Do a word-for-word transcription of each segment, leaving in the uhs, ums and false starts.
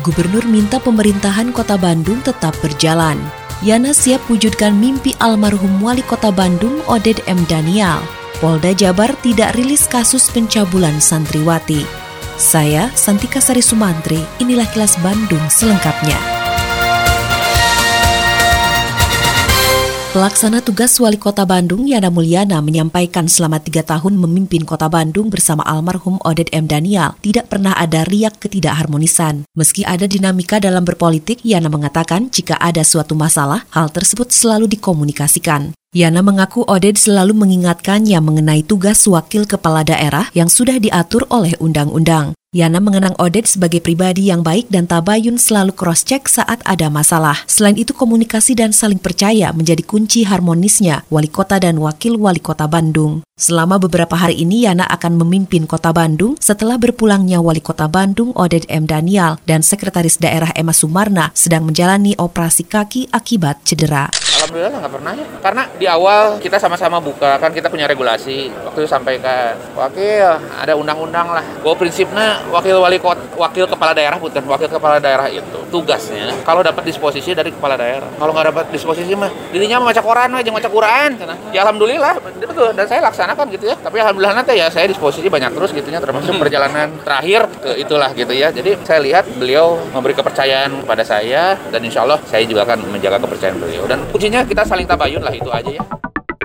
Gubernur minta pemerintahan Kota Bandung tetap berjalan. Yana siap wujudkan mimpi almarhum Wali Kota Bandung Oded M. Danial. Polda Jabar tidak rilis kasus pencabulan santriwati. Saya, Santika Sari Sumantri, inilah Kilas Bandung selengkapnya. Pelaksana tugas Wali Kota Bandung, Yana Mulyana, menyampaikan selama tiga tahun memimpin Kota Bandung bersama almarhum Oded M. Danial, tidak pernah ada riak ketidakharmonisan. Meski ada dinamika dalam berpolitik, Yana mengatakan jika ada suatu masalah, hal tersebut selalu dikomunikasikan. Yana mengaku Oded selalu mengingatkannya mengenai tugas wakil kepala daerah yang sudah diatur oleh undang-undang. Yana mengenang Oded sebagai pribadi yang baik dan tabayun, selalu cross-check saat ada masalah. Selain itu, komunikasi dan saling percaya menjadi kunci harmonisnya Wali Kota dan Wakil Wali Kota Bandung. Selama beberapa hari ini, Yana akan memimpin Kota Bandung setelah berpulangnya Wali Kota Bandung Oded M. Danial dan Sekretaris Daerah Emma Sumarna sedang menjalani operasi kaki akibat cedera. Alhamdulillah nggak pernah ya, karena di awal kita sama-sama buka, kan kita punya regulasi. Waktu itu sampaikan, wakil, ada undang-undang lah. Bahwa prinsipnya wakil wali kota, wakil kepala daerah bukan wakil kepala daerah itu. Tugasnya, kalau dapat disposisi dari kepala daerah. Kalau nggak dapat disposisi mah, dirinya membaca koran aja, membaca Quran. Ya alhamdulillah, betul. Dan saya laksanakan gitu ya. Tapi alhamdulillah nanti ya, saya disposisi banyak terus gitu ya, termasuk perjalanan terakhir ke itulah gitu ya. Jadi saya lihat beliau memberi kepercayaan kepada saya, dan insya Allah saya juga akan menjaga kepercayaan beliau. Dan kita saling tabayun lah, itu aja ya.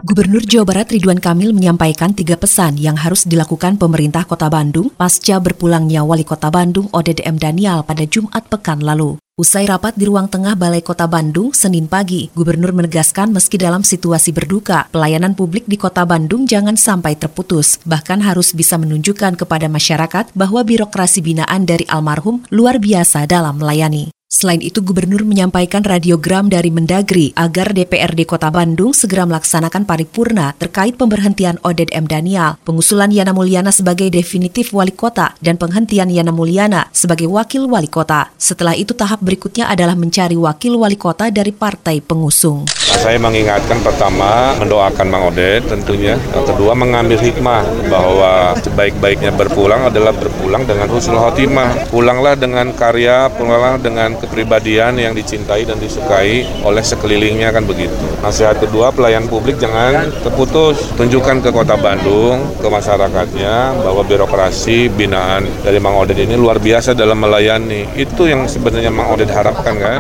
Gubernur Jawa Barat Ridwan Kamil menyampaikan tiga pesan yang harus dilakukan pemerintah Kota Bandung pasca berpulangnya Wali Kota Bandung Oded M. Danial pada Jumat pekan lalu. Usai rapat di ruang tengah Balai Kota Bandung, Senin pagi, Gubernur menegaskan meski dalam situasi berduka, pelayanan publik di Kota Bandung jangan sampai terputus, bahkan harus bisa menunjukkan kepada masyarakat bahwa birokrasi binaan dari almarhum luar biasa dalam melayani. Selain itu, Gubernur menyampaikan radiogram dari Mendagri agar D P R D Kota Bandung segera melaksanakan paripurna terkait pemberhentian Oded M. Danial, pengusulan Yana Mulyana sebagai definitif wali kota, dan penghentian Yana Mulyana sebagai wakil wali kota. Setelah itu, tahap berikutnya adalah mencari wakil wali kota dari partai pengusung. Saya mengingatkan, pertama, mendoakan Mang Oded tentunya. Yang kedua, mengambil hikmah bahwa sebaik-baiknya berpulang adalah berpulang dengan husnul khotimah. Pulanglah dengan karya, pulanglah dengan kepribadian yang dicintai dan disukai oleh sekelilingnya, kan begitu. Nasihat kedua, pelayan publik jangan terputus. Tunjukkan ke Kota Bandung, ke masyarakatnya, bahwa birokrasi binaan dari Mang Oded ini luar biasa dalam melayani. Itu yang sebenarnya Mang Oded harapkan, kan?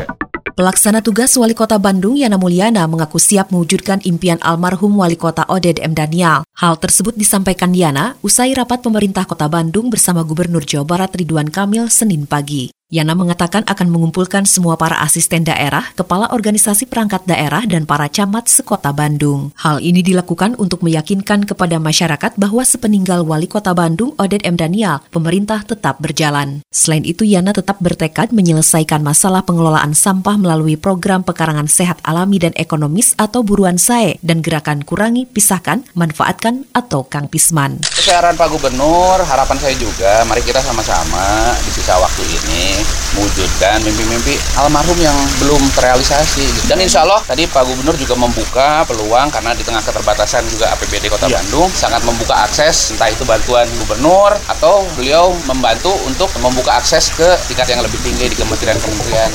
Pelaksana tugas Wali Kota Bandung, Yana Mulyana, mengaku siap mewujudkan impian almarhum Wali Kota Oded M. Danial. Hal tersebut disampaikan Yana usai rapat pemerintah Kota Bandung bersama Gubernur Jawa Barat Ridwan Kamil Senin pagi. Yana mengatakan akan mengumpulkan semua para asisten daerah, kepala organisasi perangkat daerah, dan para camat sekota Bandung. Hal ini dilakukan untuk meyakinkan kepada masyarakat bahwa sepeninggal Wali Kota Bandung Oded M. Danial, pemerintah tetap berjalan. Selain itu, Yana tetap bertekad menyelesaikan masalah pengelolaan sampah melalui program pekarangan sehat alami dan ekonomis atau buruan S A E, dan gerakan kurangi, pisahkan, manfaatkan, atau kangpisman. Saran Pak Gubernur, harapan saya juga, mari kita sama-sama di sisa waktu ini mewujudkan mimpi-mimpi almarhum yang belum terrealisasi. Dan insya Allah tadi Pak Gubernur juga membuka peluang, karena di tengah keterbatasan juga A P B D Kota ya. Bandung sangat membuka akses, entah itu bantuan Gubernur atau beliau membantu untuk membuka akses ke tingkat yang lebih tinggi di kementerian-kementerian.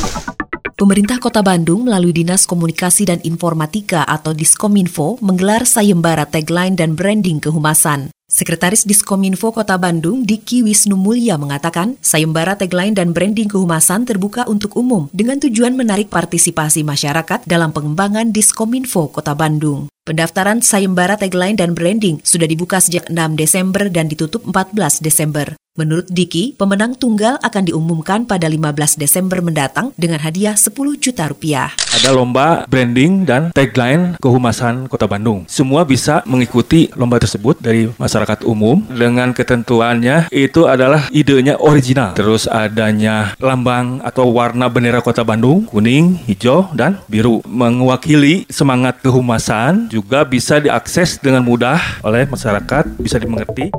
Pemerintah Kota Bandung melalui Dinas Komunikasi dan Informatika atau Diskominfo menggelar sayembara tagline dan branding kehumasan. Sekretaris Diskominfo Kota Bandung, Diki Wisnu Mulya, mengatakan sayembara tagline dan branding kehumasan terbuka untuk umum dengan tujuan menarik partisipasi masyarakat dalam pengembangan Diskominfo Kota Bandung. Pendaftaran sayembara tagline dan branding sudah dibuka sejak enam Desember dan ditutup empat belas Desember. Menurut Diki, pemenang tunggal akan diumumkan pada lima belas Desember mendatang dengan hadiah sepuluh juta rupiah. Ada lomba branding dan tagline kehumasan Kota Bandung. Semua bisa mengikuti lomba tersebut dari masyarakat umum dengan ketentuannya itu adalah idenya original. Terus adanya lambang atau warna bendera Kota Bandung, kuning, hijau, dan biru. Mewakili semangat kehumasan juga bisa diakses dengan mudah oleh masyarakat, bisa dimengerti.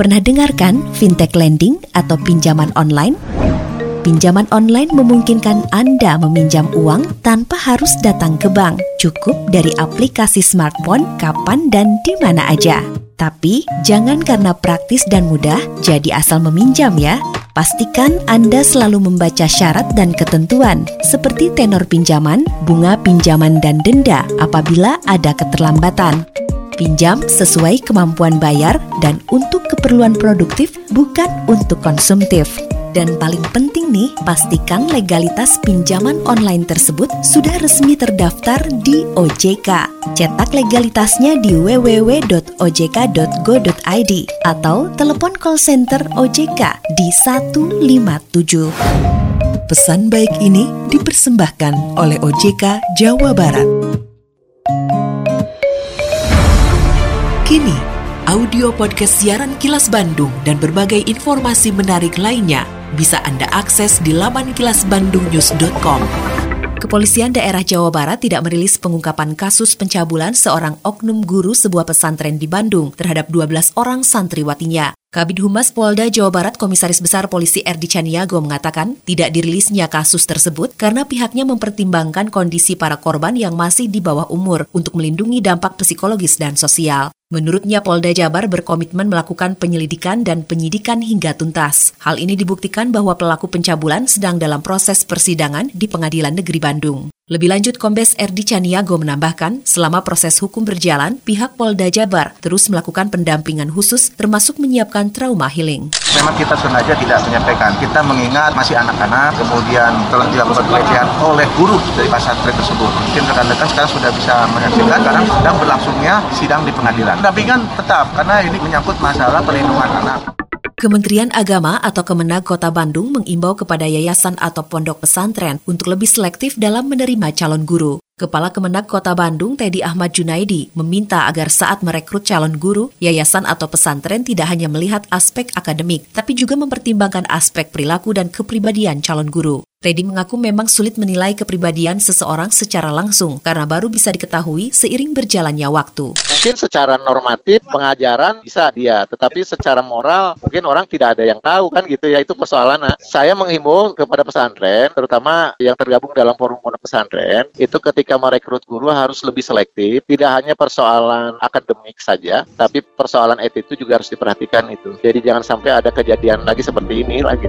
Pernah dengarkan fintech lending atau pinjaman online? Pinjaman online memungkinkan Anda meminjam uang tanpa harus datang ke bank. Cukup dari aplikasi smartphone kapan dan di mana aja. Tapi jangan karena praktis dan mudah jadi asal meminjam ya. Pastikan Anda selalu membaca syarat dan ketentuan seperti tenor pinjaman, bunga pinjaman dan denda apabila ada keterlambatan. Pinjam sesuai kemampuan bayar dan untuk keperluan produktif, bukan untuk konsumtif. Dan paling penting nih, pastikan legalitas pinjaman online tersebut sudah resmi terdaftar di O J K. Cetak legalitasnya di w w w titik o j k titik go titik i d atau telepon call center O J K di satu lima tujuh. Pesan baik ini dipersembahkan oleh O J K Jawa Barat. Kini, audio podcast siaran Kilas Bandung dan berbagai informasi menarik lainnya bisa Anda akses di laman kilas bandung news dot com. Kepolisian daerah Jawa Barat tidak merilis pengungkapan kasus pencabulan seorang oknum guru sebuah pesantren di Bandung terhadap dua belas orang santriwatinya. Kabid Humas Polda Jawa Barat Komisaris Besar Polisi Erdi Chaniago mengatakan tidak dirilisnya kasus tersebut karena pihaknya mempertimbangkan kondisi para korban yang masih di bawah umur untuk melindungi dampak psikologis dan sosial. Menurutnya, Polda Jabar berkomitmen melakukan penyelidikan dan penyidikan hingga tuntas. Hal ini dibuktikan bahwa pelaku pencabulan sedang dalam proses persidangan di Pengadilan Negeri Bandung. Lebih lanjut, Kombes Erdi Chaniago menambahkan, selama proses hukum berjalan, pihak Polda Jabar terus melakukan pendampingan khusus termasuk menyiapkan trauma healing. Memang kita sengaja tidak menyampaikan. Kita mengingat masih anak-anak, kemudian telah dilakukan pelecehan oleh guru dari pesantren tersebut. Mungkin rekan-rekan sekarang sudah bisa menyaksikan, karena sedang berlangsungnya sidang di pengadilan. Pendampingan tetap, karena ini menyangkut masalah perlindungan anak. Kementerian Agama atau Kemenag Kota Bandung mengimbau kepada yayasan atau pondok pesantren untuk lebih selektif dalam menerima calon guru. Kepala Kemenag Kota Bandung, Tedi Ahmad Junaidi, meminta agar saat merekrut calon guru, yayasan atau pesantren tidak hanya melihat aspek akademik, tapi juga mempertimbangkan aspek perilaku dan kepribadian calon guru. Tedi mengaku memang sulit menilai kepribadian seseorang secara langsung karena baru bisa diketahui seiring berjalannya waktu. Mungkin secara normatif pengajaran bisa dia, tetapi secara moral mungkin orang tidak ada yang tahu kan gitu ya, itu persoalan. Saya menghimbau kepada pesantren, terutama yang tergabung dalam forum pondok pesantren, itu ketika merekrut guru harus lebih selektif, tidak hanya persoalan akademik saja, tapi persoalan etik itu juga harus diperhatikan itu. Jadi jangan sampai ada kejadian lagi seperti ini lagi.